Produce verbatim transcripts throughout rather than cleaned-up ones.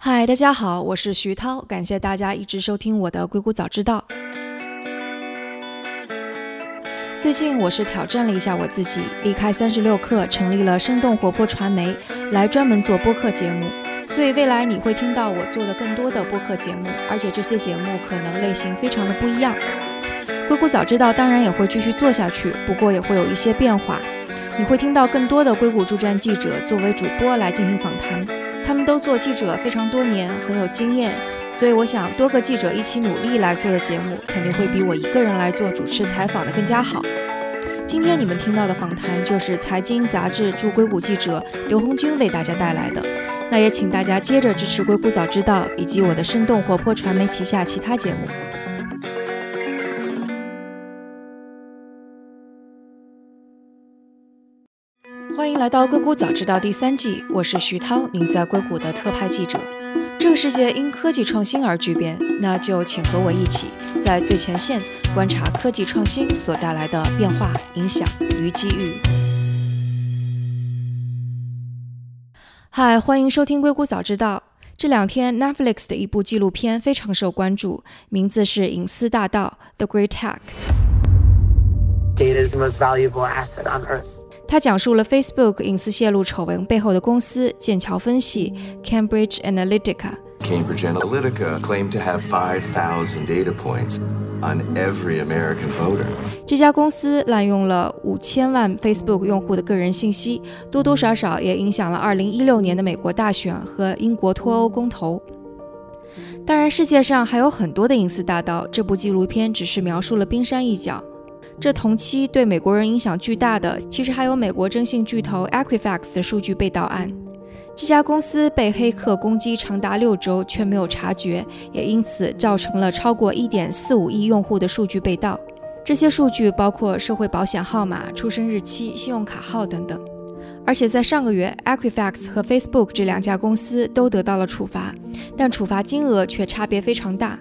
嗨，大家好，我是徐涛，感谢大家一直收听我的《硅谷早知道》。最近我是挑战了一下我自己，离开三十六氪，成立了生动活泼传媒，来专门做播客节目。所以未来你会听到我做的更多的播客节目，而且这些节目可能类型非常的不一样。硅谷早知道当然也会继续做下去，不过也会有一些变化。你会听到更多的硅谷驻站记者作为主播来进行访谈，他们都做记者非常多年，很有经验，所以我想多个记者一起努力来做的节目肯定会比我一个人来做主持采访的更加好。今天你们听到的访谈就是财经杂志驻硅谷记者刘红军为大家带来的，那也请大家接着支持硅谷早知道以及我的生动活泼传媒旗下其他节目。欢迎来到《硅谷早知道》第三季，我是徐涛，您在硅谷的特派记者。这个世界因科技创新而巨变，那就请和我一起在最前线观察科技创新所带来的变化、影响与机遇。嗨，欢迎收听《硅谷早知道》。这两天 Netflix 的一部纪录片非常受关注，名字是《隐私大盗》（The Great Hack）。Data is the most valuable asset on Earth.他讲述了 Facebook 隐私泄露丑闻背后的公司剑桥分析 Cambridge Analytica。Cambridge Analytica claimed to have five thousand data points on every American voter. 这家公司滥用了五千万 Facebook 用户的个人信息，多多少少也影响了二零一六年的美国大选和英国脱欧公投。当然，世界上还有很多的隐私大盗，这部纪录片只是描述了冰山一角。这同期对美国人影响巨大的，其实还有美国征信巨头 Equifax 的数据被盗案。这家公司被黑客攻击长达六周，却没有察觉，也因此造成了超过 一点四五亿用户的数据被盗。这些数据包括社会保险号码、出生日期、信用卡号等等。而且在上个月 Equifax 和 Facebook 这两家公司都得到了处罚，但处罚金额却差别非常大。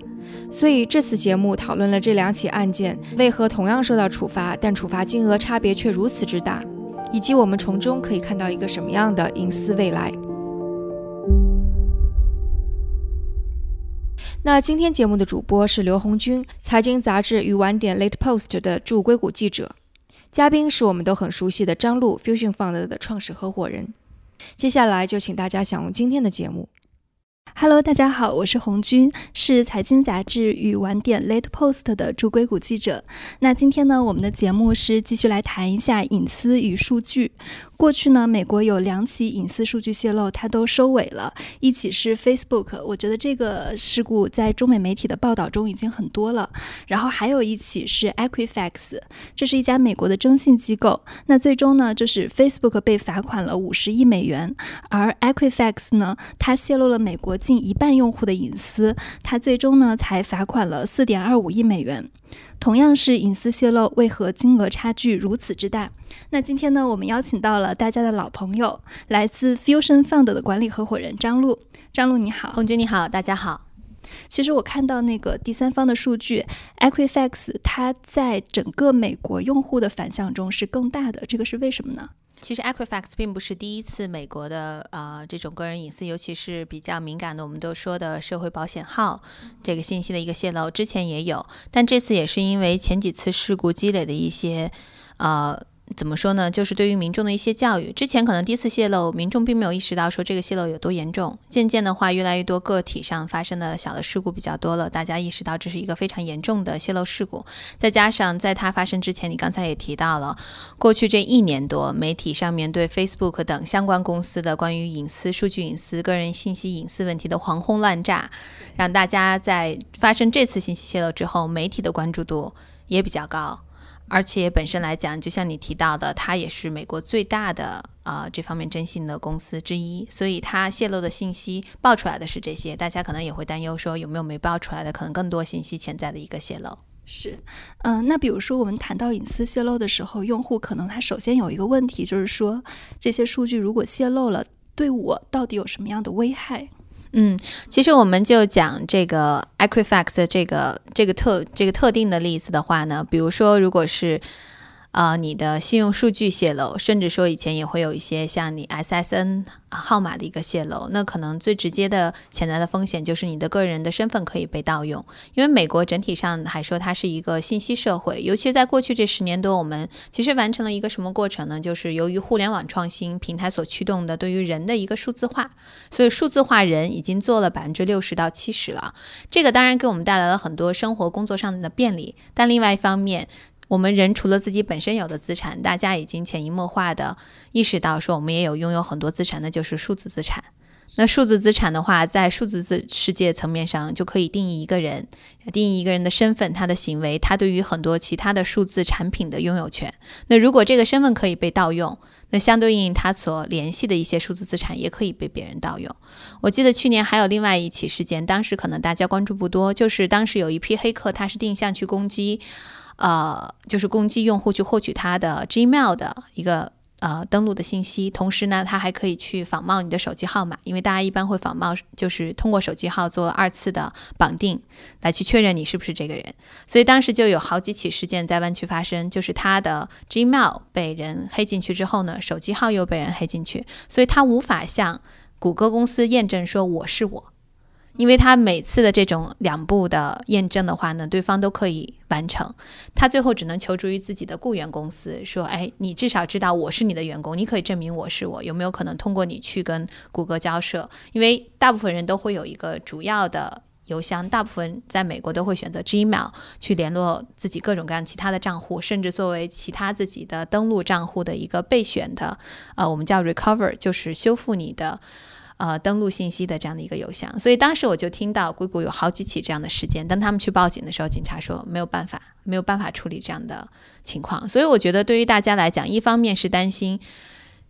所以这次节目讨论了这两起案件为何同样受到处罚，但处罚金额差别却如此之大，以及我们从中可以看到一个什么样的隐私未来。那今天节目的主播是刘红军，财经杂志与晚点 Late Post 的驻硅谷记者，嘉宾是我们都很熟悉的张璐 Fusion Fund 的创始合伙人。接下来就请大家享用今天的节目。Hello， 大家好，我是红军，是财经杂志与晚点 Late Post 的驻硅谷记者。那今天呢，我们的节目是继续来谈一下隐私与数据。过去呢，美国有两起隐私数据泄露，它都收尾了。一起是 Facebook， 我觉得这个事故在中美媒体的报道中已经很多了。然后还有一起是 Equifax， 这是一家美国的征信机构。那最终呢，就是 Facebook 被罚款了五十亿美元，而 Equifax 呢，它泄露了美国近一半用户的隐私，他最终呢才罚款了 四点二五亿美元。同样是隐私泄露，为何金额差距如此之大？那今天呢，我们邀请到了大家的老朋友，来自 Fusion Fund 的管理合伙人张璐。张璐你好。红军你好，大家好。其实我看到那个第三方的数据 Equifax 它在整个美国用户的反响中是更大的，这个是为什么呢？其实 Equifax 并不是第一次美国的呃这种个人隐私，尤其是比较敏感的我们都说的社会保险号这个信息的一个泄露，之前也有，但这次也是因为前几次事故积累的一些呃怎么说呢，就是对于民众的一些教育。之前可能第一次泄露民众并没有意识到说这个泄露有多严重，渐渐的话越来越多个体上发生的小的事故比较多了，大家意识到这是一个非常严重的泄露事故。再加上在它发生之前，你刚才也提到了，过去这一年多媒体上面对 Facebook 等相关公司的关于隐私、数据隐私、个人信息隐私问题的狂轰滥炸，让大家在发生这次信息泄露之后，媒体的关注度也比较高。而且本身来讲，就像你提到的，它也是美国最大的呃这方面征信的公司之一，所以它泄露的信息爆出来的是这些，大家可能也会担忧说有没有没爆出来的可能更多信息潜在的一个泄露。是，嗯、呃，那比如说我们谈到隐私泄露的时候，用户可能他首先有一个问题，就是说这些数据如果泄露了，对我到底有什么样的危害？嗯，其实我们就讲这个 Equifax 这个这个特这个特定的例子的话呢，比如说如果是呃，你的信用数据泄露，甚至说以前也会有一些像你 S S N 号码的一个泄露，那可能最直接的潜在的风险就是你的个人的身份可以被盗用。因为美国整体上还说它是一个信息社会，尤其在过去这十年多，我们其实完成了一个什么过程呢？就是由于互联网创新平台所驱动的对于人的一个数字化，所以数字化人已经做了 百分之六十到百分之七十 了。这个当然给我们带来了很多生活工作上的便利，但另外一方面，我们人除了自己本身有的资产，大家已经潜移默化的意识到说我们也有拥有很多资产，那就是数字资产。那数字资产的话，在数字世界层面上就可以定义一个人，定义一个人的身份，他的行为，他对于很多其他的数字产品的拥有权。那如果这个身份可以被盗用，那相对应他所联系的一些数字资产也可以被别人盗用。我记得去年还有另外一起事件，当时可能大家关注不多，就是当时有一批黑客，他是定向去攻击呃，就是攻击用户去获取他的 Gmail 的一个呃登录的信息，同时呢，他还可以去仿冒你的手机号码，因为大家一般会仿冒，就是通过手机号做二次的绑定来去确认你是不是这个人。所以当时就有好几起事件在湾区发生，就是他的 Gmail 被人黑进去之后呢，手机号又被人黑进去，所以他无法向谷歌公司验证说我是我。因为他每次的这种两步的验证的话呢，对方都可以完成，他最后只能求助于自己的雇员公司，说哎，你至少知道我是你的员工，你可以证明我是我，有没有可能通过你去跟谷歌交涉。因为大部分人都会有一个主要的邮箱，大部分在美国都会选择 Gmail 去联络自己各种各样其他的账户，甚至作为其他自己的登录账户的一个备选的呃，我们叫 recover， 就是修复你的呃，登录信息的这样的一个邮箱。所以当时我就听到硅谷有好几起这样的事件，当他们去报警的时候，警察说没有办法没有办法处理这样的情况。所以我觉得对于大家来讲，一方面是担心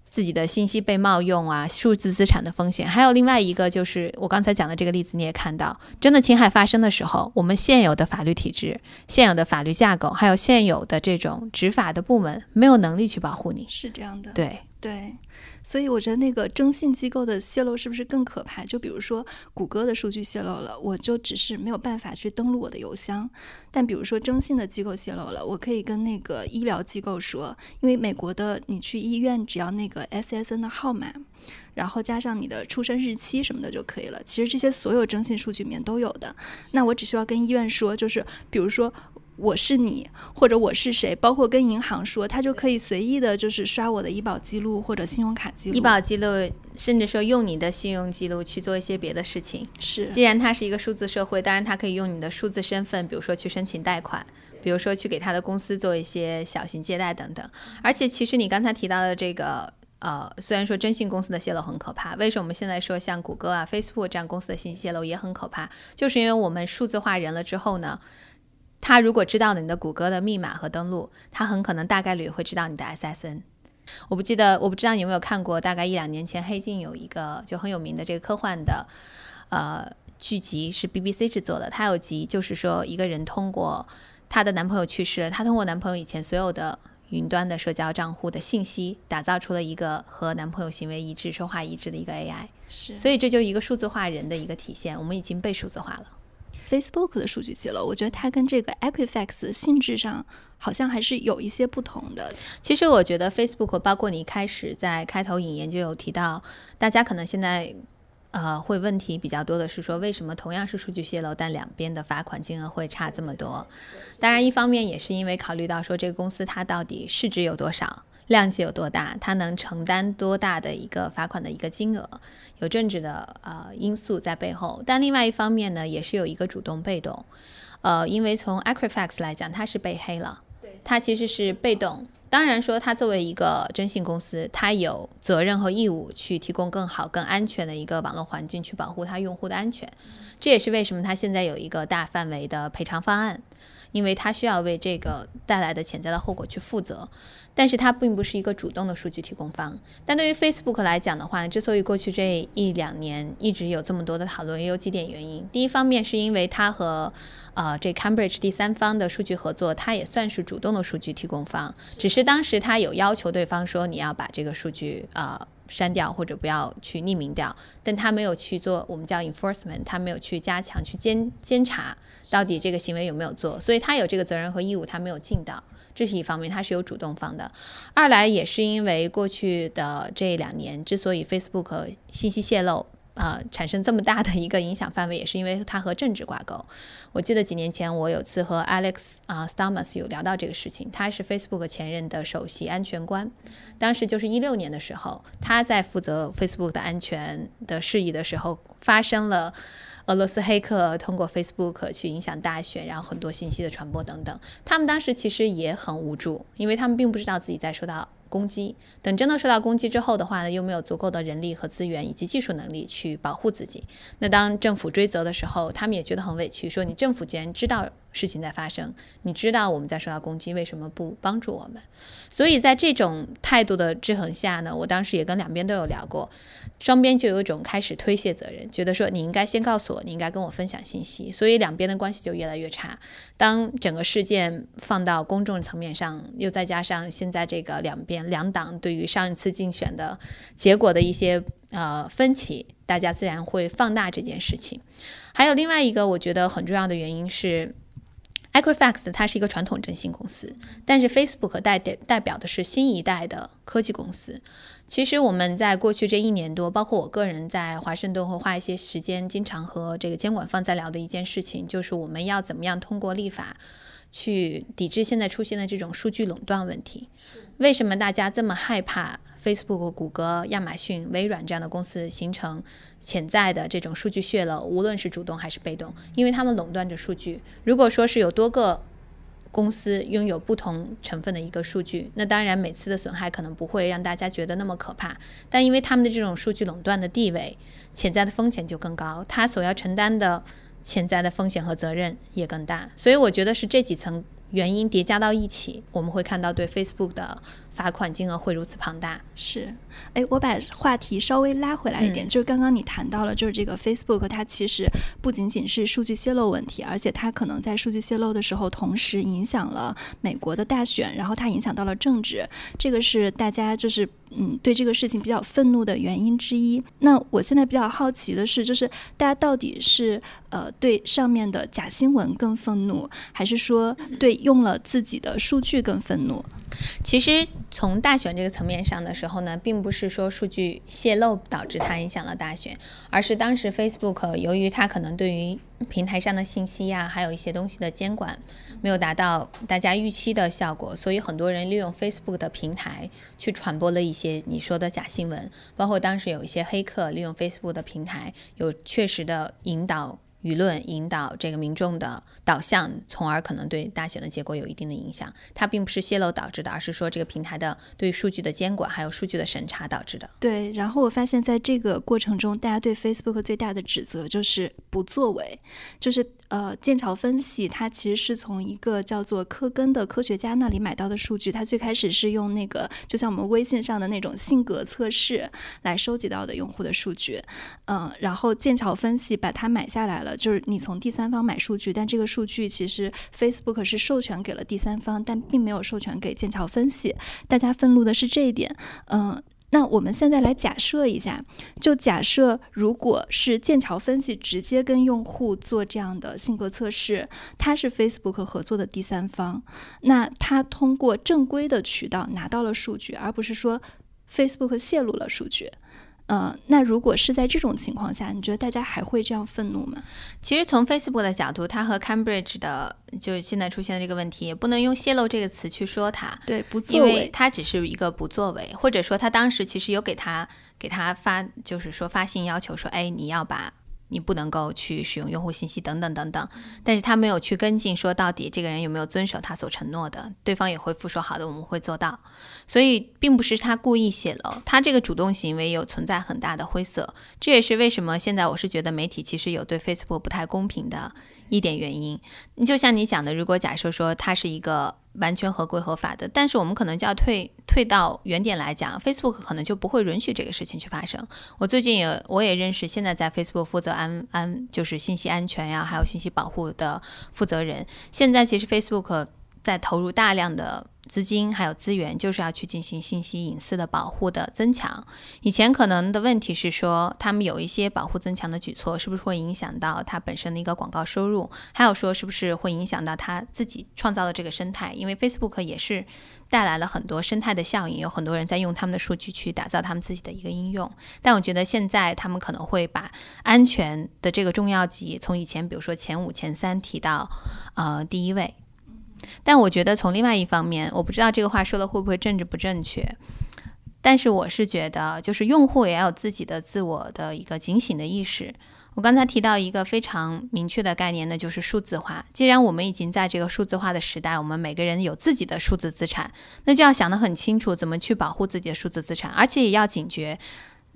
自己的信息被冒用啊，数字资产的风险，还有另外一个就是我刚才讲的这个例子，你也看到真的侵害发生的时候，我们现有的法律体制，现有的法律架构，还有现有的这种执法的部门没有能力去保护你，是这样的。对对，所以我觉得那个征信机构的泄露是不是更可怕？就比如说谷歌的数据泄露了，我就只是没有办法去登录我的邮箱，但比如说征信的机构泄露了，我可以跟那个医疗机构说，因为美国的你去医院只要那个 S S N 的号码，然后加上你的出生日期什么的就可以了，其实这些所有征信数据里面都有的。那我只需要跟医院说，就是比如说我是你或者我是谁，包括跟银行说，他就可以随意的就是刷我的医保记录或者信用卡记录，医保记录甚至说用你的信用记录去做一些别的事情。是，既然它是一个数字社会，当然它可以用你的数字身份，比如说去申请贷款，比如说去给他的公司做一些小型借贷等等。而且其实你刚才提到的这个呃，虽然说征信公司的泄露很可怕，为什么我们现在说像谷歌啊 Facebook 这样公司的信息泄露也很可怕，就是因为我们数字化人了之后呢，他如果知道了你的谷歌的密码和登录，他很可能大概率会知道你的 S S N。 我不记得我不知道你有没有看过，大概一两年前黑镜有一个就很有名的这个科幻的呃剧集，是 B B C 制作的，它有集就是说一个人通过她的男朋友去世了，她通过男朋友以前所有的云端的社交账户的信息打造出了一个和男朋友行为一致说话一致的一个 A I。 是，所以这就是一个数字化人的一个体现，我们已经被数字化了。Facebook 的数据泄露，我觉得它跟这个 Equifax 性质上好像还是有一些不同的。其实我觉得 Facebook 包括你一开始在开头引言就有提到，大家可能现在呃，会问题比较多的是说，为什么同样是数据泄露，但两边的罚款金额会差这么多？当然一方面也是因为考虑到说这个公司它到底市值有多少，量级有多大，它能承担多大的一个罚款的一个金额，有政治的呃因素在背后。但另外一方面呢，也是有一个主动被动，呃，因为从 Equifax 来讲，它是被黑了，它其实是被动。当然说它作为一个征信公司，它有责任和义务去提供更好更安全的一个网络环境，去保护它用户的安全。这也是为什么它现在有一个大范围的赔偿方案，因为它需要为这个带来的潜在的后果去负责，但是它并不是一个主动的数据提供方。但对于 Facebook 来讲的话，之所以过去这一两年一直有这么多的讨论，也有几点原因。第一方面是因为它和呃这 Cambridge 第三方的数据合作，它也算是主动的数据提供方，只是当时它有要求对方说你要把这个数据呃删掉或者不要去匿名掉，但他没有去做我们叫 enforcement， 他没有去加强去监监察到底这个行为有没有做，所以他有这个责任和义务，他没有尽到。这是一方面，它是有主动方的。二来也是因为过去的这两年，之所以 Facebook 信息泄露呃，产生这么大的一个影响范围，也是因为它和政治挂钩。我记得几年前我有次和 Alex 啊、呃、Stamos 有聊到这个事情，他是 Facebook 前任的首席安全官，当时就是一六年的时候，他在负责 Facebook 的安全的事宜的时候，发生了俄罗斯黑客通过 Facebook 去影响大选，然后很多信息的传播等等。他们当时其实也很无助，因为他们并不知道自己在受到攻击，等真的受到攻击之后的话呢，又没有足够的人力和资源以及技术能力去保护自己。那当政府追责的时候，他们也觉得很委屈，说你政府既然知道事情在发生，你知道我们在受到攻击，为什么不帮助我们？所以在这种态度的制衡下呢，我当时也跟两边都有聊过，双边就有一种开始推卸责任，觉得说你应该先告诉我，你应该跟我分享信息，所以两边的关系就越来越差。当整个事件放到公众层面上，又再加上现在这个两边两党对于上一次竞选的结果的一些呃分歧，大家自然会放大这件事情。还有另外一个我觉得很重要的原因是，Equifax 它是一个传统征信公司，但是 Facebook 代, 代表的是新一代的科技公司。其实我们在过去这一年多，包括我个人在华盛顿会花一些时间，经常和这个监管方在聊的一件事情，就是我们要怎么样通过立法去抵制现在出现的这种数据垄断问题。为什么大家这么害怕 Facebook、谷歌、亚马逊、微软这样的公司形成潜在的这种数据泄露，无论是主动还是被动？因为他们垄断着数据。如果说是有多个公司拥有不同成分的一个数据，那当然每次的损害可能不会让大家觉得那么可怕，但因为他们的这种数据垄断的地位，潜在的风险就更高，他所要承担的潜在的风险和责任也更大。所以我觉得是这几层原因叠加到一起，我们会看到对 Facebook 的罚款金额会如此庞大。是，哎，我把话题稍微拉回来一点、嗯、就是刚刚你谈到了，就是这个 Facebook 它其实不仅仅是数据泄露问题，而且它可能在数据泄露的时候同时影响了美国的大选，然后它影响到了政治，这个是大家就是嗯对这个事情比较愤怒的原因之一。那我现在比较好奇的是，就是大家到底是呃对上面的假新闻更愤怒，还是说对用了自己的数据更愤怒？其实从大选这个层面上的时候呢，并不是说数据泄露导致它影响了大选，而是当时 Facebook 由于它可能对于平台上的信息呀、啊，还有一些东西的监管没有达到大家预期的效果，所以很多人利用 Facebook 的平台去传播了一些你说的假新闻，包括当时有一些黑客利用 Facebook 的平台，有确实的引导舆论，引导这个民众的导向，从而可能对大选的结果有一定的影响。它并不是泄露导致的，而是说这个平台的对数据的监管还有数据的审查导致的。对，然后我发现在这个过程中，大家对 Facebook 最大的指责就是不作为，就是呃，剑桥分析它其实是从一个叫做科根的科学家那里买到的数据，它最开始是用那个就像我们微信上的那种性格测试来收集到的用户的数据，嗯、呃，然后剑桥分析把它买下来了，就是你从第三方买数据，但这个数据其实 Facebook 是授权给了第三方，但并没有授权给剑桥分析。大家愤怒的是这一点，嗯、呃。那我们现在来假设一下，就假设如果是剑桥分析直接跟用户做这样的性格测试，它是 Facebook 合作的第三方，那它通过正规的渠道拿到了数据，而不是说 Facebook 泄露了数据。呃，那如果是在这种情况下，你觉得大家还会这样愤怒吗？其实从 Facebook 的角度，它和 Cambridge 的就现在出现的这个问题，也不能用泄露这个词去说它，对，不作为，因为它只是一个不作为，或者说它当时其实有给他给他发，就是说发信要求说，哎，你要把。你不能够去使用用户信息等等等等，但是他没有去跟进说到底这个人有没有遵守他所承诺的，对方也回复说好的，我们会做到，所以并不是他故意泄露，他这个主动行为有存在很大的灰色，这也是为什么现在我是觉得媒体其实有对 Facebook 不太公平的一点原因。就像你讲的，如果假设说它是一个完全合规合法的，但是我们可能就要退退到原点来讲， Facebook 可能就不会允许这个事情去发生。我最近也我也认识现在在 Facebook 负责安安就是信息安全呀、啊，还有信息保护的负责人。现在其实 Facebook 在投入大量的资金还有资源，就是要去进行信息隐私的保护的增强。以前可能的问题是说，他们有一些保护增强的举措，是不是会影响到它本身的一个广告收入，还有说是不是会影响到它自己创造的这个生态，因为 Facebook 也是带来了很多生态的效应，有很多人在用他们的数据去打造他们自己的一个应用。但我觉得现在他们可能会把安全的这个重要级从以前比如说前五前三提到呃第一位。但我觉得从另外一方面，我不知道这个话说的会不会政治不正确，但是我是觉得就是用户也要有自己的自我的一个警醒的意识。我刚才提到一个非常明确的概念呢，就是数字化。既然我们已经在这个数字化的时代，我们每个人有自己的数字资产，那就要想得很清楚怎么去保护自己的数字资产，而且也要警觉，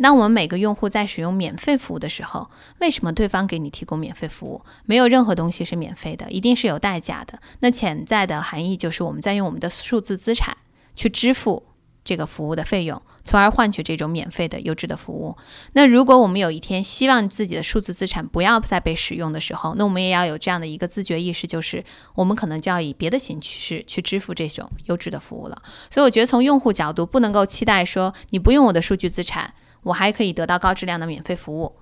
当我们每个用户在使用免费服务的时候，为什么对方给你提供免费服务？没有任何东西是免费的，一定是有代价的。那潜在的含义就是我们在用我们的数字资产去支付这个服务的费用，从而换取这种免费的优质的服务。那如果我们有一天希望自己的数字资产不要再被使用的时候，那我们也要有这样的一个自觉意识，就是我们可能就要以别的形式去支付这种优质的服务了。所以我觉得从用户角度不能够期待说你不用我的数据资产我还可以得到高质量的免费服务，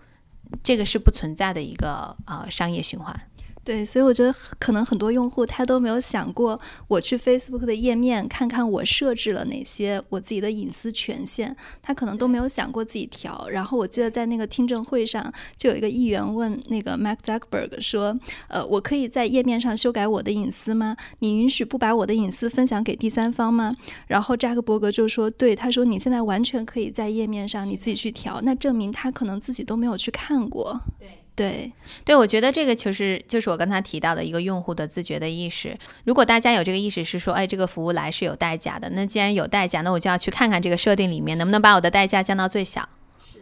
这个是不存在的一个呃商业循环。对，所以我觉得可能很多用户他都没有想过，我去 Facebook 的页面看看我设置了哪些我自己的隐私权限，他可能都没有想过自己调。然后我记得在那个听证会上就有一个议员问那个 Mark Zuckerberg 说呃，我可以在页面上修改我的隐私吗？你允许不把我的隐私分享给第三方吗？然后扎克伯格就说，对，他说你现在完全可以在页面上你自己去调，那证明他可能自己都没有去看过。对对对，我觉得这个就是就是我刚才提到的一个用户的自觉的意识。如果大家有这个意识是说，哎，这个服务来是有代价的，那既然有代价，那我就要去看看这个设定里面能不能把我的代价降到最小。是，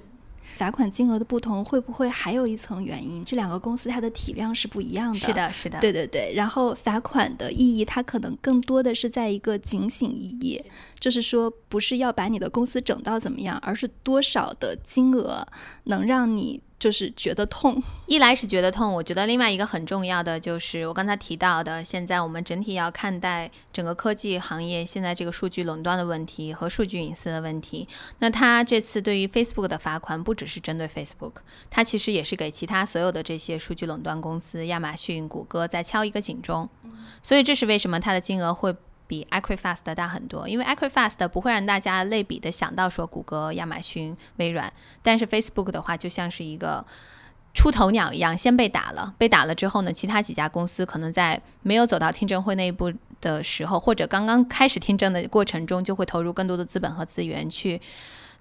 罚款金额的不同会不会还有一层原因？这两个公司它的体量是不一样的。是的，是的，对对对。然后罚款的意义，它可能更多的是在一个警醒意义，就是说不是要把你的公司整到怎么样，而是多少的金额能让你就是觉得痛。一来是觉得痛，我觉得另外一个很重要的就是我刚才提到的，现在我们整体要看待整个科技行业现在这个数据垄断的问题和数据隐私的问题。那它这次对于 Facebook 的罚款不只是针对 Facebook， 它其实也是给其他所有的这些数据垄断公司，亚马逊、谷歌在敲一个警钟。所以这是为什么它的金额会比 Equifax 的大很多，因为 Equifax 的不会让大家类比的想到说谷歌、亚马逊、微软，但是 Facebook 的话就像是一个出头鸟一样，先被打了，被打了之后呢，其他几家公司可能在没有走到听证会那一步的时候，或者刚刚开始听证的过程中，就会投入更多的资本和资源去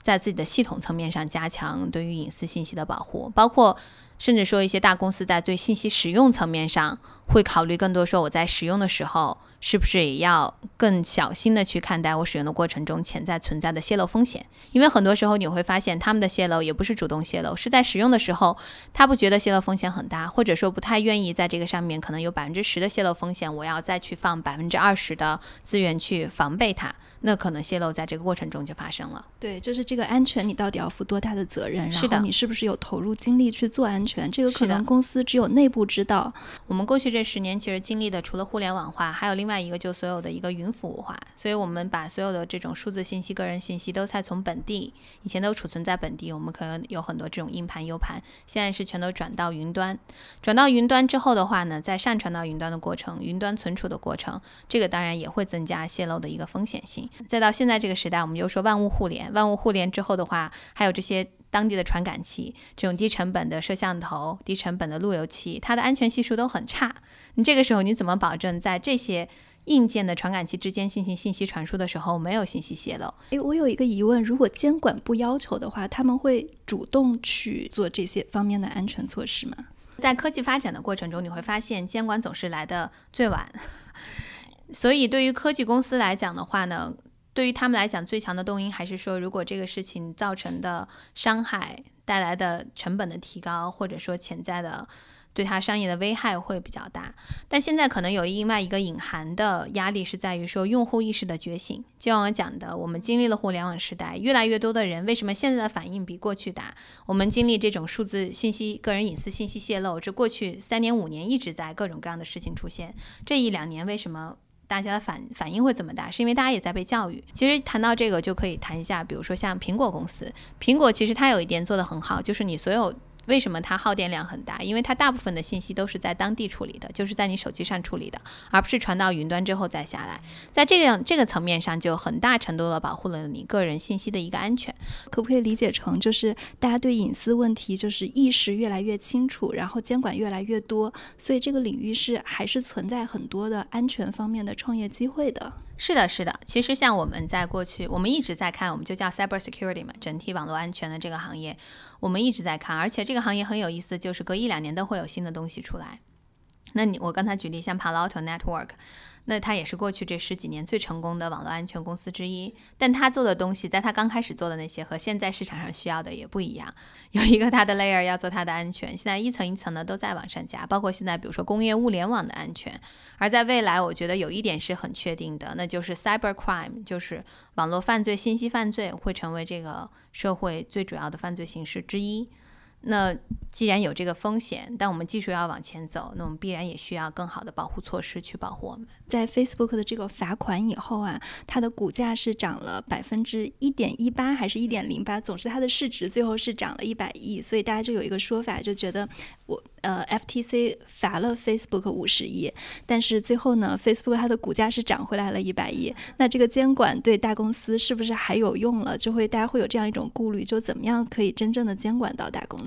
在自己的系统层面上加强对于隐私信息的保护，包括甚至说一些大公司在对信息使用层面上会考虑更多，说我在使用的时候是不是也要更小心的去看待我使用的过程中潜在存在的泄露风险。因为很多时候你会发现他们的泄露也不是主动泄露，是在使用的时候他不觉得泄露风险很大，或者说不太愿意在这个上面可能有 百分之十 的泄露风险，我要再去放 百分之二十 的资源去防备它，那可能泄露在这个过程中就发生了。对，就是这个安全你到底要负多大的责任，然后你是不是有投入精力去做安全，这个可能公司只有内部知道。我们过去这十年其实经历的除了互联网化，还有另外一个就所有的一个云服务化，所以我们把所有的这种数字信息、个人信息都在从本地，以前都储存在本地，我们可能有很多这种硬盘、U 盘，现在是全都转到云端。转到云端之后的话呢，在上传到云端的过程、云端存储的过程，这个当然也会增加泄露的一个风险性。再到现在这个时代，我们又说万物互联，万物互联之后的话，还有这些当地的传感器，这种低成本的摄像头、低成本的路由器，它的安全系数都很差。你这个时候你怎么保证在这些硬件的传感器之间进行信息传输的时候没有信息泄露？诶，我有一个疑问，如果监管不要求的话，他们会主动去做这些方面的安全措施吗？在科技发展的过程中，你会发现监管总是来得最晚。所以对于科技公司来讲的话呢，对于他们来讲最强的动因还是说，如果这个事情造成的伤害带来的成本的提高，或者说潜在的对它商业的危害会比较大。但现在可能有另外一个隐含的压力是在于说用户意识的觉醒，就像我讲的，我们经历了互联网时代，越来越多的人为什么现在的反应比过去大？我们经历这种数字信息、个人隐私信息泄露，这过去三年五年一直在各种各样的事情出现，这一两年为什么大家的反反应会这么大，是因为大家也在被教育。其实谈到这个就可以谈一下，比如说像苹果公司，苹果其实它有一点做得很好，就是你所有为什么它耗电量很大，因为它大部分的信息都是在当地处理的，就是在你手机上处理的，而不是传到云端之后再下来。在这个这个层面上就很大程度的保护了你个人信息的一个安全。可不可以理解成就是大家对隐私问题就是意识越来越清楚，然后监管越来越多，所以这个领域是还是存在很多的安全方面的创业机会的？是的，是的。其实像我们在过去，我们一直在看，我们就叫 cyber security 嘛，整体网络安全的这个行业，我们一直在看。而且这个行业很有意思，就是隔一两年都会有新的东西出来。那你我刚才举例，像 Palo Alto Network， 那它也是过去这十几年最成功的网络安全公司之一，但它做的东西，在它刚开始做的那些和现在市场上需要的也不一样。有一个它的 layer 要做它的安全，现在一层一层的都在往上加，包括现在比如说工业物联网的安全。而在未来，我觉得有一点是很确定的，那就是 cyber crime， 就是网络犯罪、信息犯罪会成为这个社会最主要的犯罪形式之一。那既然有这个风险，但我们技术要往前走，那我们必然也需要更好的保护措施去保护我们。在 Facebook 的这个罚款以后啊，它的股价是涨了 百分之一点一八 还是 百分之一点零八， 总之它的市值最后是涨了一百亿，所以大家就有一个说法，就觉得我呃 F T C 罚了 Facebook 五十亿，但是最后呢 Facebook 它的股价是涨回来了一百亿。那这个监管对大公司是不是还有用了，就会大家会有这样一种顾虑，就怎么样可以真正的监管到大公司？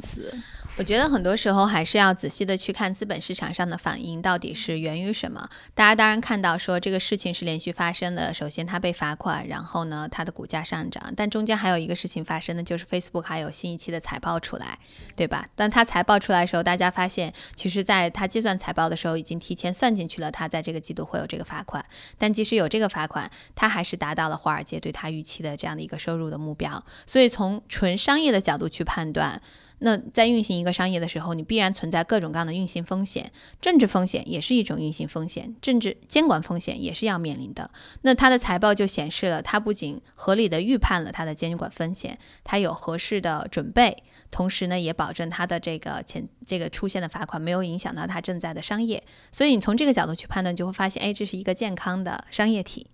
我觉得很多时候还是要仔细的去看资本市场上的反应到底是源于什么。大家当然看到说这个事情是连续发生的，首先它被罚款，然后呢它的股价上涨，但中间还有一个事情发生的，就是 Facebook 还有新一期的财报出来，对吧？当它财报出来的时候，大家发现其实在它计算财报的时候已经提前算进去了它在这个季度会有这个罚款，但即使有这个罚款，它还是达到了华尔街对它预期的这样的一个收入的目标。所以从纯商业的角度去判断，那在运行一个商业的时候，你必然存在各种各样的运行风险，政治风险也是一种运行风险，政治监管风险也是要面临的。那它的财报就显示了，它不仅合理的预判了它的监管风险，它有合适的准备，同时呢也保证它的这个前这个出现的罚款没有影响到它正在的商业。所以你从这个角度去判断，就会发现，哎，这是一个健康的商业体，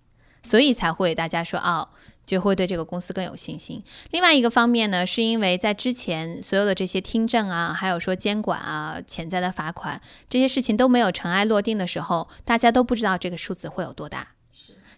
所以才会大家说哦。就会对这个公司更有信心。另外一个方面呢，是因为在之前所有的这些听证啊，还有说监管啊，潜在的罚款，这些事情都没有尘埃落定的时候，大家都不知道这个数字会有多大，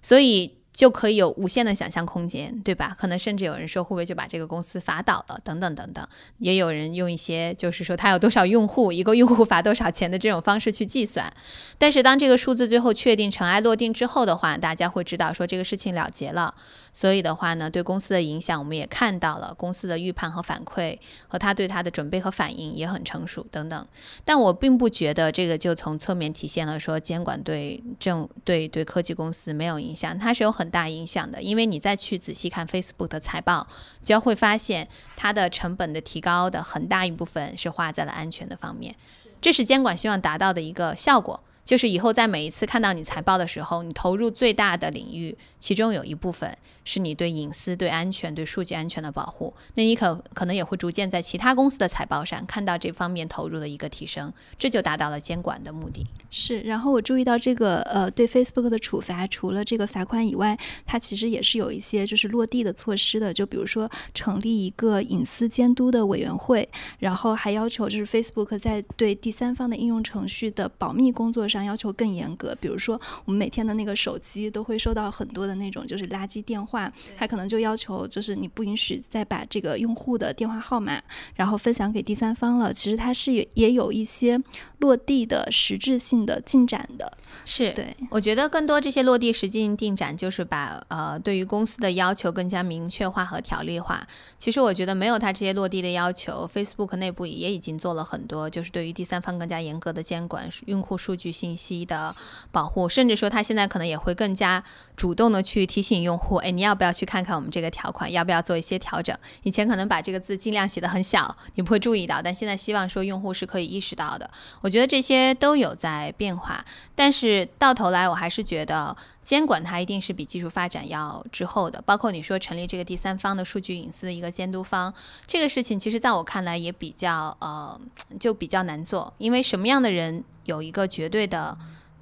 所以就可以有无限的想象空间，对吧？可能甚至有人说会不会就把这个公司罚倒了等等等等，也有人用一些就是说它有多少用户，一个用户罚多少钱的这种方式去计算。但是当这个数字最后确定尘埃落定之后的话，大家会知道说这个事情了结了，所以的话呢对公司的影响我们也看到了，公司的预判和反馈和他对他的准备和反应也很成熟等等。但我并不觉得这个就从侧面体现了说监管对政对对科技公司没有影响，它是有很大影响的。因为你再去仔细看 Facebook 的财报，就会发现它的成本的提高的很大一部分是花在了安全的方面，这是监管希望达到的一个效果，就是以后在每一次看到你财报的时候，你投入最大的领域，其中有一部分是你对隐私、对安全、对数据安全的保护，那你可可能也会逐渐在其他公司的财报上看到这方面投入的一个提升，这就达到了监管的目的。是，然后我注意到这个呃，对 Facebook 的处罚，除了这个罚款以外，它其实也是有一些就是落地的措施的，就比如说成立一个隐私监督的委员会，然后还要求就是 Facebook 在对第三方的应用程序的保密工作上要求更严格。比如说我们每天的那个手机都会收到很多的那种就是垃圾电话，它可能就要求就是你不允许再把这个用户的电话号码然后分享给第三方了。其实它是 也, 也有一些落地的实质性的进展的。是，对，我觉得更多这些落地实质性进展就是把呃对于公司的要求更加明确化和条例化。其实我觉得没有它这些落地的要求， Facebook 内部也已经做了很多，就是对于第三方更加严格的监管，用户数据性信息的保护，甚至说他现在可能也会更加主动的去提醒用户，哎，你要不要去看看我们这个条款，要不要做一些调整。以前可能把这个字尽量写得很小，你不会注意到，但现在希望说用户是可以意识到的。我觉得这些都有在变化，但是到头来我还是觉得监管它一定是比技术发展要滞后的，包括你说成立这个第三方的数据隐私的一个监督方，这个事情其实在我看来也比较呃，就比较难做。因为什么样的人有一个绝对的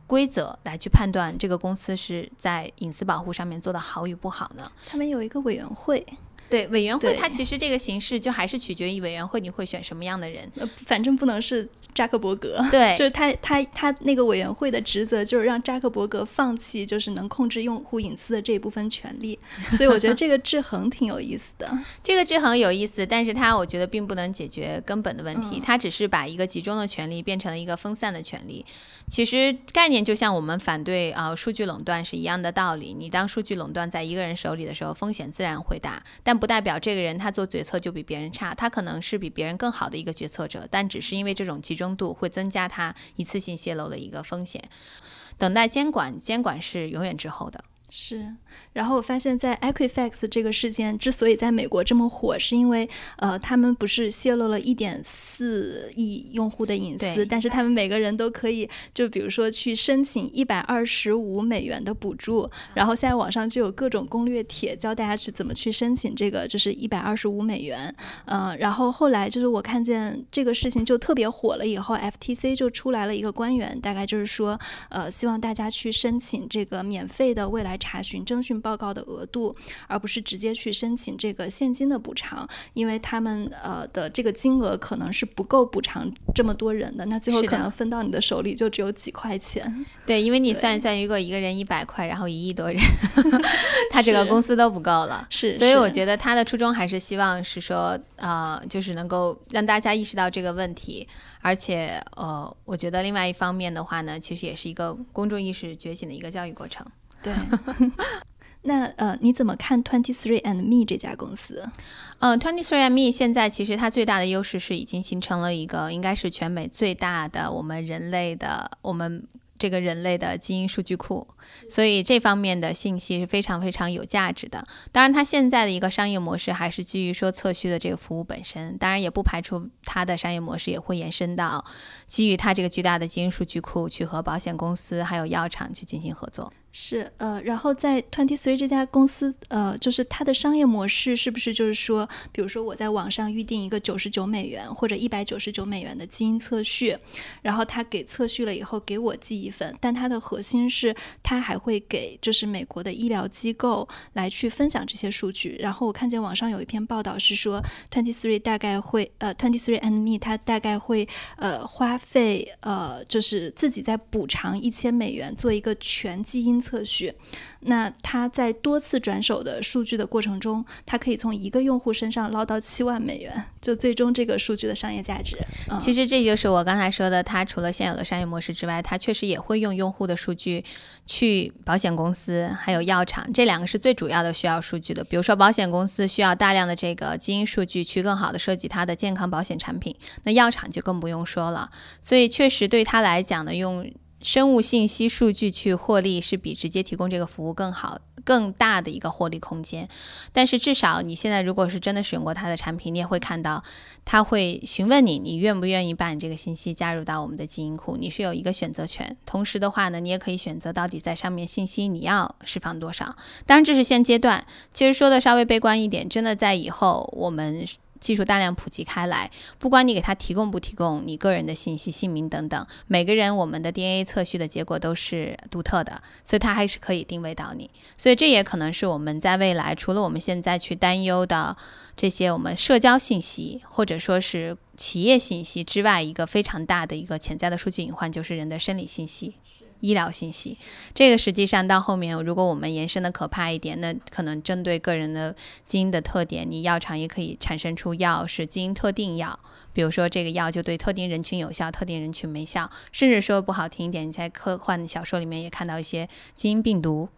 规则来去判断这个公司是在隐私保护上面做的好与不好的。他们有一个委员会。对，委员会它其实这个形式就还是取决于委员会你会选什么样的人，反正不能是扎克伯格。对，就是他他他那个委员会的职责就是让扎克伯格放弃就是能控制用户隐私的这一部分权利，所以我觉得这个制衡挺有意思的。这个制衡有意思，但是它我觉得并不能解决根本的问题，嗯，它只是把一个集中的权利变成了一个分散的权利。其实概念就像我们反对啊、呃、数据垄断是一样的道理，你当数据垄断在一个人手里的时候，风险自然会大，但不代表这个人他做决策就比别人差，他可能是比别人更好的一个决策者，但只是因为这种集中度会增加他一次性泄露的一个风险。等待监管，监管是永远滞后的。是，然后我发现在 Equifax 这个事件之所以在美国这么火，是因为呃，他们不是泄露了 一点四亿用户的隐私，但是他们每个人都可以就比如说去申请一百二十五美元的补助，然后现在网上就有各种攻略帖教大家去怎么去申请这个就是一百二十五美元。呃，然后后来就是我看见这个事情就特别火了以后， F T C 就出来了一个官员，大概就是说呃，希望大家去申请这个免费的未来查询征询报告的额度，而不是直接去申请这个现金的补偿，因为他们呃的这个金额可能是不够补偿这么多人的，那最后可能分到你的手里就只有几块钱。对，因为你算一算，如果一个人一百块，然后一亿多人他整个公司都不够了。是，所以我觉得他的初衷还是希望是说呃，就是能够让大家意识到这个问题，而且呃，我觉得另外一方面的话呢，其实也是一个公众意识觉醒的一个教育过程。对，那呃，你怎么看 twenty-three and me 这家公司？呃 twenty-three and me 现在其实它最大的优势是已经形成了一个应该是全美最大的我们人类的我们这个人类的基因数据库，所以这方面的信息是非常非常有价值的。当然它现在的一个商业模式还是基于说测序的这个服务本身，当然也不排除它的商业模式也会延伸到基于它这个巨大的基因数据库去和保险公司还有药厂去进行合作。是，呃，然后在twenty-three这家公司，呃，就是它的商业模式是不是就是说，比如说我在网上预定一个九十九美元或者一百九十九美元的基因测序，然后它给测序了以后给我寄一份，但它的核心是它还会给就是美国的医疗机构来去分享这些数据。然后我看见网上有一篇报道是说，twenty-three大概会，呃，twenty-three and me 它大概会呃花费呃就是自己在补偿一千美元做一个全基因测序。那他在多次转手的数据的过程中，他可以从一个用户身上捞到七万美元，就最终这个数据的商业价值。嗯，其实这就是我刚才说的，他除了现有的商业模式之外，他确实也会用用户的数据去保险公司还有药厂，这两个是最主要的需要数据的。比如说保险公司需要大量的这个基因数据去更好的设计它的健康保险产品，那药厂就更不用说了。所以确实对他来讲呢，用生物信息数据去获利是比直接提供这个服务更好更大的一个获利空间。但是至少你现在如果是真的使用过它的产品，你也会看到它会询问你，你愿不愿意把你这个信息加入到我们的基因库，你是有一个选择权。同时的话呢，你也可以选择到底在上面信息你要释放多少。当然这是现阶段，其实说的稍微悲观一点，真的在以后我们技术大量普及开来，不管你给他提供不提供你个人的信息、姓名等等，每个人我们的 D N A 测序的结果都是独特的，所以它还是可以定位到你。所以这也可能是我们在未来，除了我们现在去担忧的这些我们社交信息或者说是企业信息之外，一个非常大的一个潜在的数据隐患，就是人的生理信息、医疗信息。这个实际上到后面，如果我们延伸的可怕一点，那可能针对个人的基因的特点，你药厂也可以产生出药是基因特定药，比如说这个药就对特定人群有效，特定人群没效，甚至说不好听一点，你在科幻小说里面也看到一些基因病毒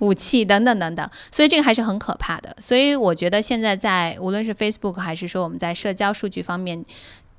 武器等等等等，所以这个还是很可怕的。所以我觉得现在在无论是 Facebook 还是说我们在社交数据方面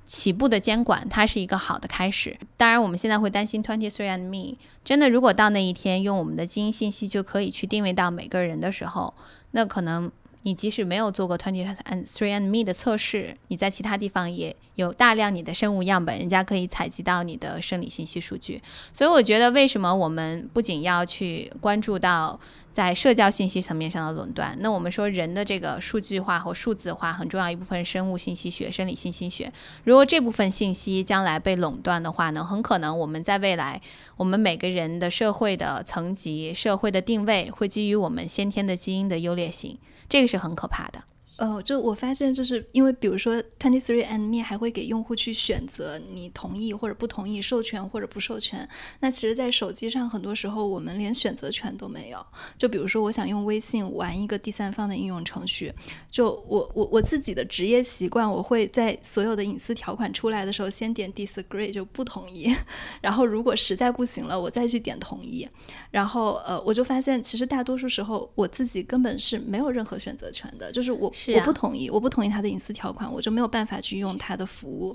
起步的监管，它是一个好的开始。当然我们现在会担心twenty-three and me 真的如果到那一天用我们的基因信息就可以去定位到每个人的时候，那可能你即使没有做过twenty-three and me 的测试，你在其他地方也有大量你的生物样本，人家可以采集到你的生理信息数据。所以我觉得为什么我们不仅要去关注到在社交信息层面上的垄断。那我们说人的这个数据化和数字化很重要一部分生物信息学、生理信息学，如果这部分信息将来被垄断的话呢，很可能我们在未来，我们每个人的社会的层级、社会的定位会基于我们先天的基因的优劣性，这个是很可怕的。呃，就我发现，就是因为比如说 twenty-three and me 还会给用户去选择你同意或者不同意、授权或者不授权。那其实在手机上很多时候我们连选择权都没有。就比如说我想用微信玩一个第三方的应用程序，就我我我自己的职业习惯，我会在所有的隐私条款出来的时候先点 disagree 就不同意，然后如果实在不行了我再去点同意。然后呃，我就发现其实大多数时候我自己根本是没有任何选择权的，就是我是我不同意，我不同意他的隐私条款，我就没有办法去用他的服务。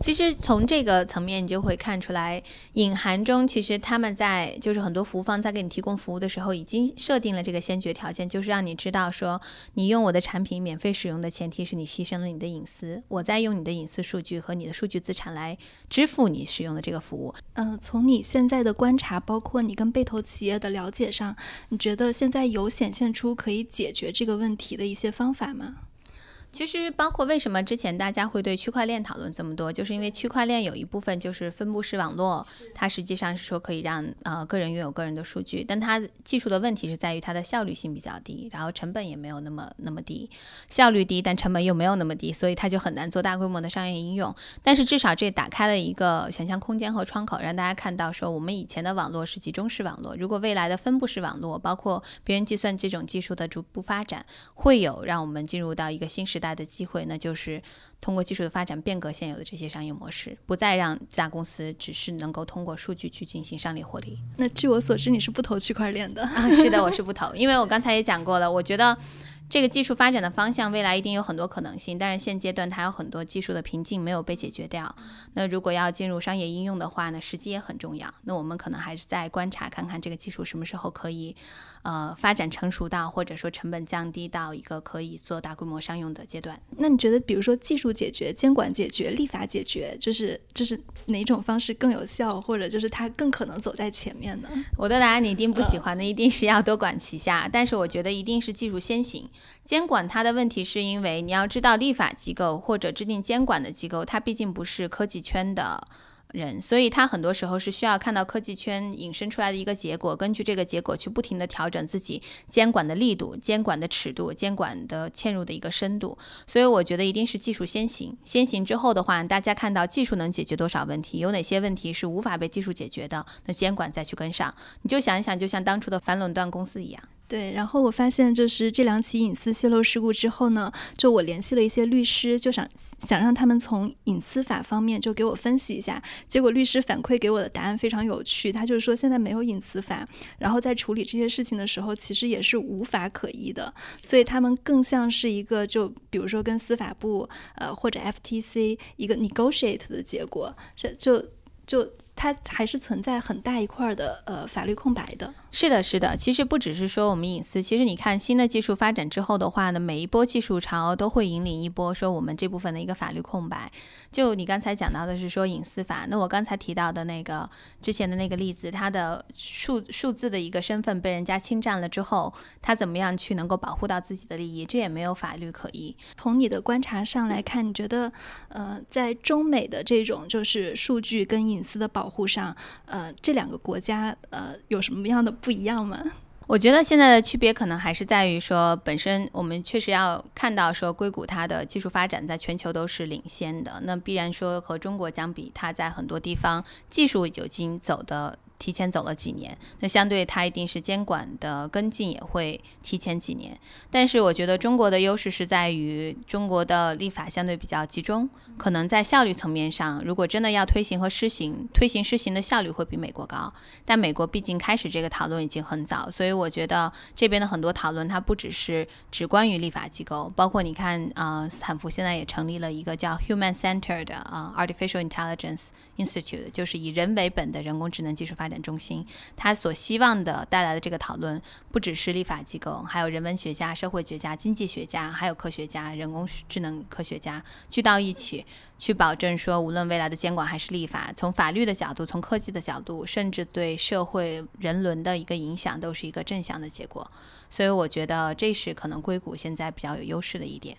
其实从这个层面你就会看出来，隐含中其实他们在就是很多服务方在给你提供服务的时候已经设定了这个先决条件，就是让你知道说你用我的产品免费使用的前提是你牺牲了你的隐私，我在用你的隐私数据和你的数据资产来支付你使用的这个服务。呃，从你现在的观察包括你跟被投企业的了解上，你觉得现在有显现出可以解决这个问题的一些方法吗？其实包括为什么之前大家会对区块链讨论这么多，就是因为区块链有一部分就是分布式网络，它实际上是说可以让呃个人拥有个人的数据，但它技术的问题是在于它的效率性比较低，然后成本也没有那么那么低，效率低但成本又没有那么低，所以它就很难做大规模的商业应用。但是至少这打开了一个想象空间和窗口，让大家看到说我们以前的网络是集中式网络，如果未来的分布式网络包括边缘计算这种技术的逐步发展，会有让我们进入到一个新时代时代的机会，那就是通过技术的发展变革现有的这些商业模式，不再让大公司只是能够通过数据去进行商业获利。那据我所知你是不投区块链的啊？是的，我是不投，因为我刚才也讲过了，我觉得这个技术发展的方向未来一定有很多可能性，但是现阶段它有很多技术的瓶颈没有被解决掉，那如果要进入商业应用的话呢，时机也很重要，那我们可能还是在观察看看这个技术什么时候可以呃，发展成熟到或者说成本降低到一个可以做大规模商用的阶段。那你觉得比如说技术解决、监管解决、立法解决，就是就是哪种方式更有效，或者就是它更可能走在前面呢？我的答案你一定不喜欢的、呃、一定是要多管齐下，但是我觉得一定是技术先行。监管它的问题是因为你要知道立法机构或者制定监管的机构它毕竟不是科技圈的人，所以他很多时候是需要看到科技圈引申出来的一个结果，根据这个结果去不停的调整自己监管的力度、监管的尺度、监管的嵌入的一个深度。所以我觉得一定是技术先行，先行之后的话大家看到技术能解决多少问题，有哪些问题是无法被技术解决的，那监管再去跟上。你就想一想，就像当初的反垄断公司一样。对，然后我发现就是这两起隐私泄露事故之后呢，就我联系了一些律师，就想想让他们从隐私法方面就给我分析一下，结果律师反馈给我的答案非常有趣，他就是说现在没有隐私法，然后在处理这些事情的时候其实也是无法可依的，所以他们更像是一个就比如说跟司法部呃或者 F T C 一个 negotiate 的结果，就就它还是存在很大一块的呃法律空白的。是的，是的，其实不只是说我们隐私，其实你看新的技术发展之后的话呢，每一波技术潮都会引领一波说我们这部分的一个法律空白。就你刚才讲到的是说隐私法，那我刚才提到的那个之前的那个例子，它的数数字的一个身份被人家侵占了之后，它怎么样去能够保护到自己的利益，这也没有法律可依。从你的观察上来看，你觉得呃在中美的这种就是数据跟隐私的保护护上，呃，这两个国家呃有什么样的不一样吗？我觉得现在的区别可能还是在于说，本身我们确实要看到说硅谷它的技术发展在全球都是领先的，那必然说和中国相比，它在很多地方技术已经走的提前走了几年，那相对它一定是监管的跟进也会提前几年。但是我觉得中国的优势是在于中国的立法相对比较集中，可能在效率层面上，如果真的要推行和施行，推行施行的效率会比美国高，但美国毕竟开始这个讨论已经很早，所以我觉得这边的很多讨论它不只是只关于立法机构，包括你看呃，斯坦福现在也成立了一个叫 Human Centered、呃、Artificial Intelligence Institute， 就是以人为本的人工智能技术发展展中心，它所希望的带来的这个讨论，不只是立法机构，还有人文学家、社会学家、经济学家，还有科学家、人工智能科学家聚到一起，去保证说，无论未来的监管还是立法，从法律的角度，从科技的角度，甚至对社会人伦的一个影响，都是一个正向的结果。所以我觉得这是可能硅谷现在比较有优势的一点。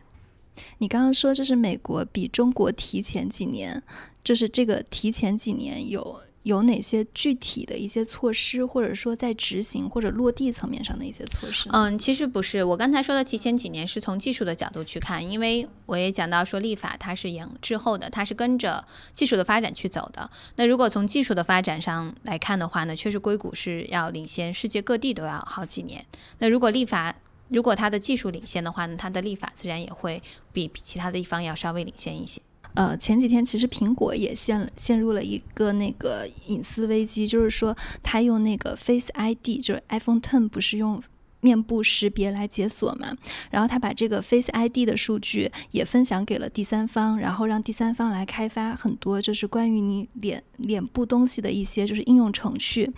你刚刚说这是美国比中国提前几年，就是这个提前几年有有哪些具体的一些措施，或者说在执行或者落地层面上的一些措施？嗯，其实不是，我刚才说的提前几年是从技术的角度去看，因为我也讲到说立法它是延滞后的，它是跟着技术的发展去走的。那如果从技术的发展上来看的话呢，确实硅谷是要领先世界各地都要好几年。那如果立法如果它的技术领先的话呢，它的立法自然也会比其他的地方要稍微领先一些。呃，前几天其实苹果也陷陷入了一个那个隐私危机，就是说它用那个 Face I D， 就是 iPhone ten 不是用面部识别来解锁嘛，然后他把这个 Face I D 的数据也分享给了第三方，然后让第三方来开发很多就是关于你脸脸部东西的一些就是应用程序。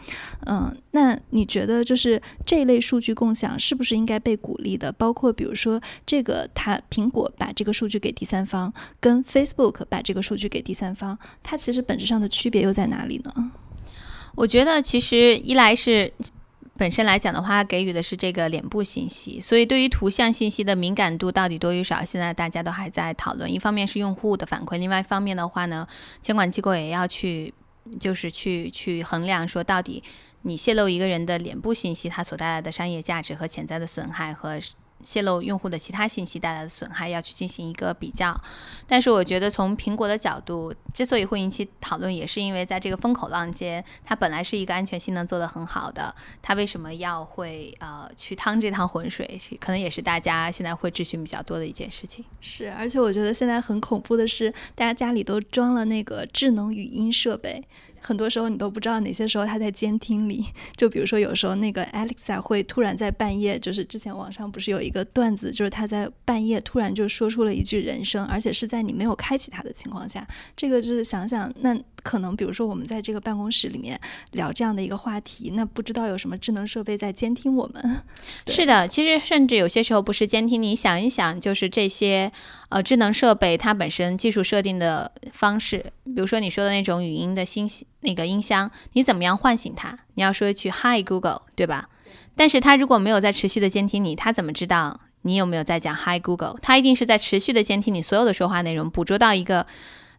嗯，那你觉得就是这类数据共享是不是应该被鼓励的？包括比如说这个他苹果把这个数据给第三方，跟 Facebook 把这个数据给第三方，它其实本质上的区别又在哪里呢？我觉得其实一来是本身来讲的话，给予的是这个脸部信息，所以对于图像信息的敏感度到底多与少，现在大家都还在讨论。一方面是用户的反馈，另外一方面的话呢，监管机构也要去就是去去衡量说，到底你泄露一个人的脸部信息，它所带来的商业价值和潜在的损害，和泄露用户的其他信息带来的损害，要去进行一个比较。但是我觉得从苹果的角度之所以会引起讨论，也是因为在这个风口浪尖，它本来是一个安全性能做得很好的，它为什么要会呃去趟这趟浑水，可能也是大家现在会质询比较多的一件事情。是，而且我觉得现在很恐怖的是，大家家里都装了那个智能语音设备，很多时候你都不知道哪些时候他在监听里，就比如说有时候那个 Alexa 会突然在半夜，就是之前网上不是有一个段子，就是他在半夜突然就说出了一句人声，而且是在你没有开启它的情况下。这个就是想想，那可能比如说我们在这个办公室里面聊这样的一个话题，那不知道有什么智能设备在监听我们。是的，其实甚至有些时候不是监听，你想一想，就是这些呃智能设备它本身技术设定的方式，比如说你说的那种语音的信息那个音箱，你怎么样唤醒它？你要说一句 Hi Google， 对吧？但是它如果没有在持续的监听你，它怎么知道你有没有在讲 Hi Google？ 它一定是在持续的监听你所有的说话内容，捕捉到一个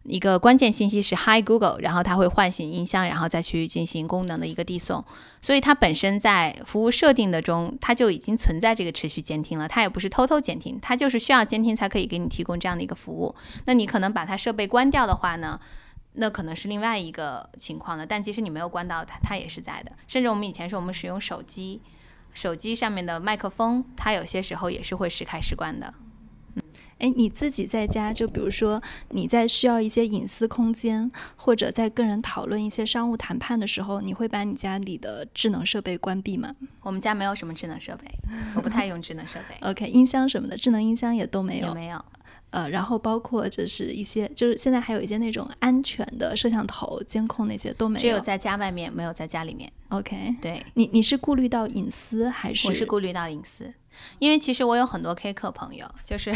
一个关键信息是 Hi Google， 然后它会唤醒音箱，然后再去进行功能的一个递送。所以它本身在服务设定的中，它就已经存在这个持续监听了，它也不是偷偷监听，它就是需要监听才可以给你提供这样的一个服务。那你可能把它设备关掉的话呢，那可能是另外一个情况了，但即使你没有关到它，它也是在的。甚至我们以前说我们使用手机，手机上面的麦克风，它有些时候也是会时开时关的。哎，你自己在家，就比如说你在需要一些隐私空间，或者在跟人讨论一些商务谈判的时候，你会把你家里的智能设备关闭吗？我们家没有什么智能设备，我不太用智能设备。OK， 音箱什么的，智能音箱也都没有。也没有。呃，然后包括就是一些，就是现在还有一些那种安全的摄像头监控那些都没有，只有在家外面，没有在家里面。OK， 对，你你是顾虑到隐私还是？我是顾虑到隐私，因为其实我有很多 K 客朋友，就是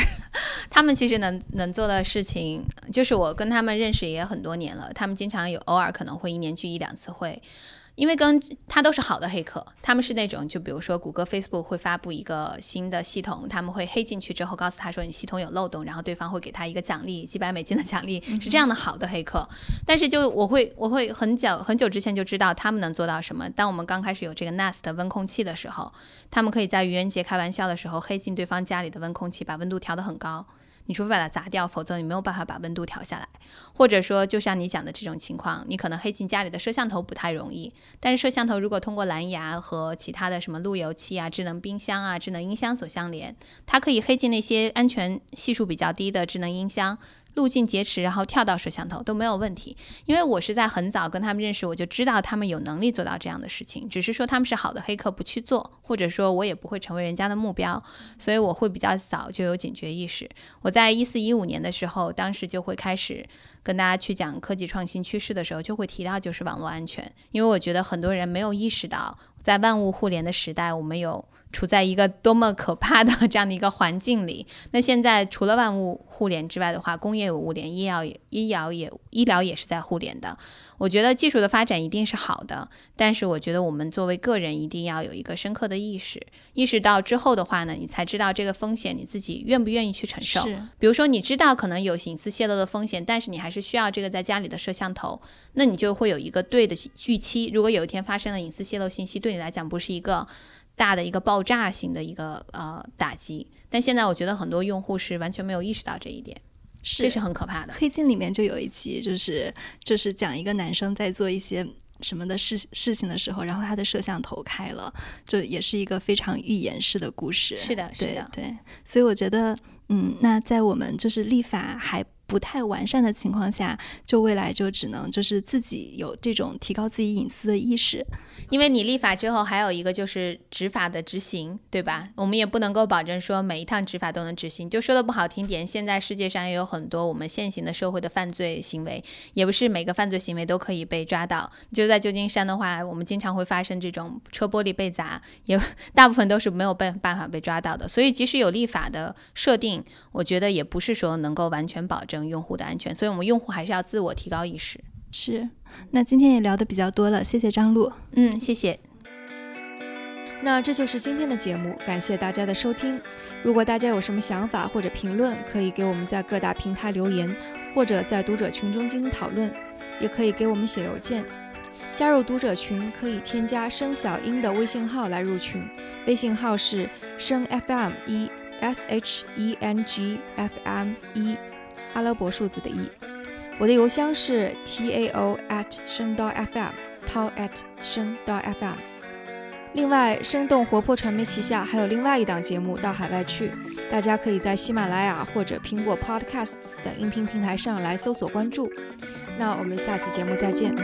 他们其实能能做的事情，就是我跟他们认识也很多年了，他们经常有偶尔可能会一年聚一两次会。因为跟他都是好的黑客，他们是那种就比如说谷歌 Facebook 会发布一个新的系统，他们会黑进去之后告诉他说你系统有漏洞，然后对方会给他一个奖励，几百美金的奖励，是这样的好的黑客。但是就我会我会很久很久之前就知道他们能做到什么。当我们刚开始有这个 Nest 温控器的时候，他们可以在愚人节开玩笑的时候黑进对方家里的温控器，把温度调得很高，你除非把它砸掉，否则你没有办法把温度调下来。或者说就像你讲的这种情况，你可能黑进家里的摄像头不太容易，但是摄像头如果通过蓝牙和其他的什么路由器啊、智能冰箱啊、智能音箱所相连，它可以黑进那些安全系数比较低的智能音箱，路径劫持，然后跳到摄像头都没有问题，因为我是在很早跟他们认识，我就知道他们有能力做到这样的事情，只是说他们是好的黑客不去做，或者说我也不会成为人家的目标，所以我会比较早就有警觉意识。我在一四一五年的时候，当时就会开始跟大家去讲科技创新趋势的时候，就会提到就是网络安全，因为我觉得很多人没有意识到，在万物互联的时代，我们有处在一个多么可怕的这样的一个环境里。那现在除了万物互联之外的话，工业有物联，医疗也医疗也医疗也是在互联的。我觉得技术的发展一定是好的，但是我觉得我们作为个人一定要有一个深刻的意识，意识到之后的话呢，你才知道这个风险你自己愿不愿意去承受。比如说你知道可能有隐私泄露的风险，但是你还是需要这个在家里的摄像头，那你就会有一个对的预期。如果有一天发生了隐私泄露信息，对你来讲不是一个大的一个爆炸型的一个呃打击，但现在我觉得很多用户是完全没有意识到这一点，是这是很可怕的。黑镜里面就有一集，就是就是讲一个男生在做一些什么的事事情的时候，然后他的摄像头开了，就也是一个非常预言式的故事。是的，是的，对，对。所以我觉得，嗯，那在我们就是立法还不太完善的情况下，就未来就只能就是自己有这种提高自己隐私的意识。因为你立法之后还有一个就是执法的执行，对吧？我们也不能够保证说每一趟执法都能执行，就说的不好听点，现在世界上也有很多我们现行的社会的犯罪行为，也不是每个犯罪行为都可以被抓到。就在旧金山的话，我们经常会发生这种车玻璃被砸，也大部分都是没有办法被抓到的。所以即使有立法的设定，我觉得也不是说能够完全保证用户的安全，所以我们用户还是要自我提高意识。是，那今天也聊得比较多了，谢谢张璐。嗯，谢谢。那这就是今天的节目，感谢大家的收听。如果大家有什么想法或者评论，可以给我们在各大平台留言，或者在读者群中进行讨论，也可以给我们写邮件。加入读者群可以添加声小英的微信号来入群，微信号是声 F M 一 S H E N G F M 一。阿拉伯数字的一，我的邮箱是 tao at 声道 fm， tao at 声道 fm。另外，生动活泼传媒旗下还有另外一档节目《到海外去》，大家可以在喜马拉雅或者苹果 Podcasts 等音频平台上来搜索关注。那我们下次节目再见。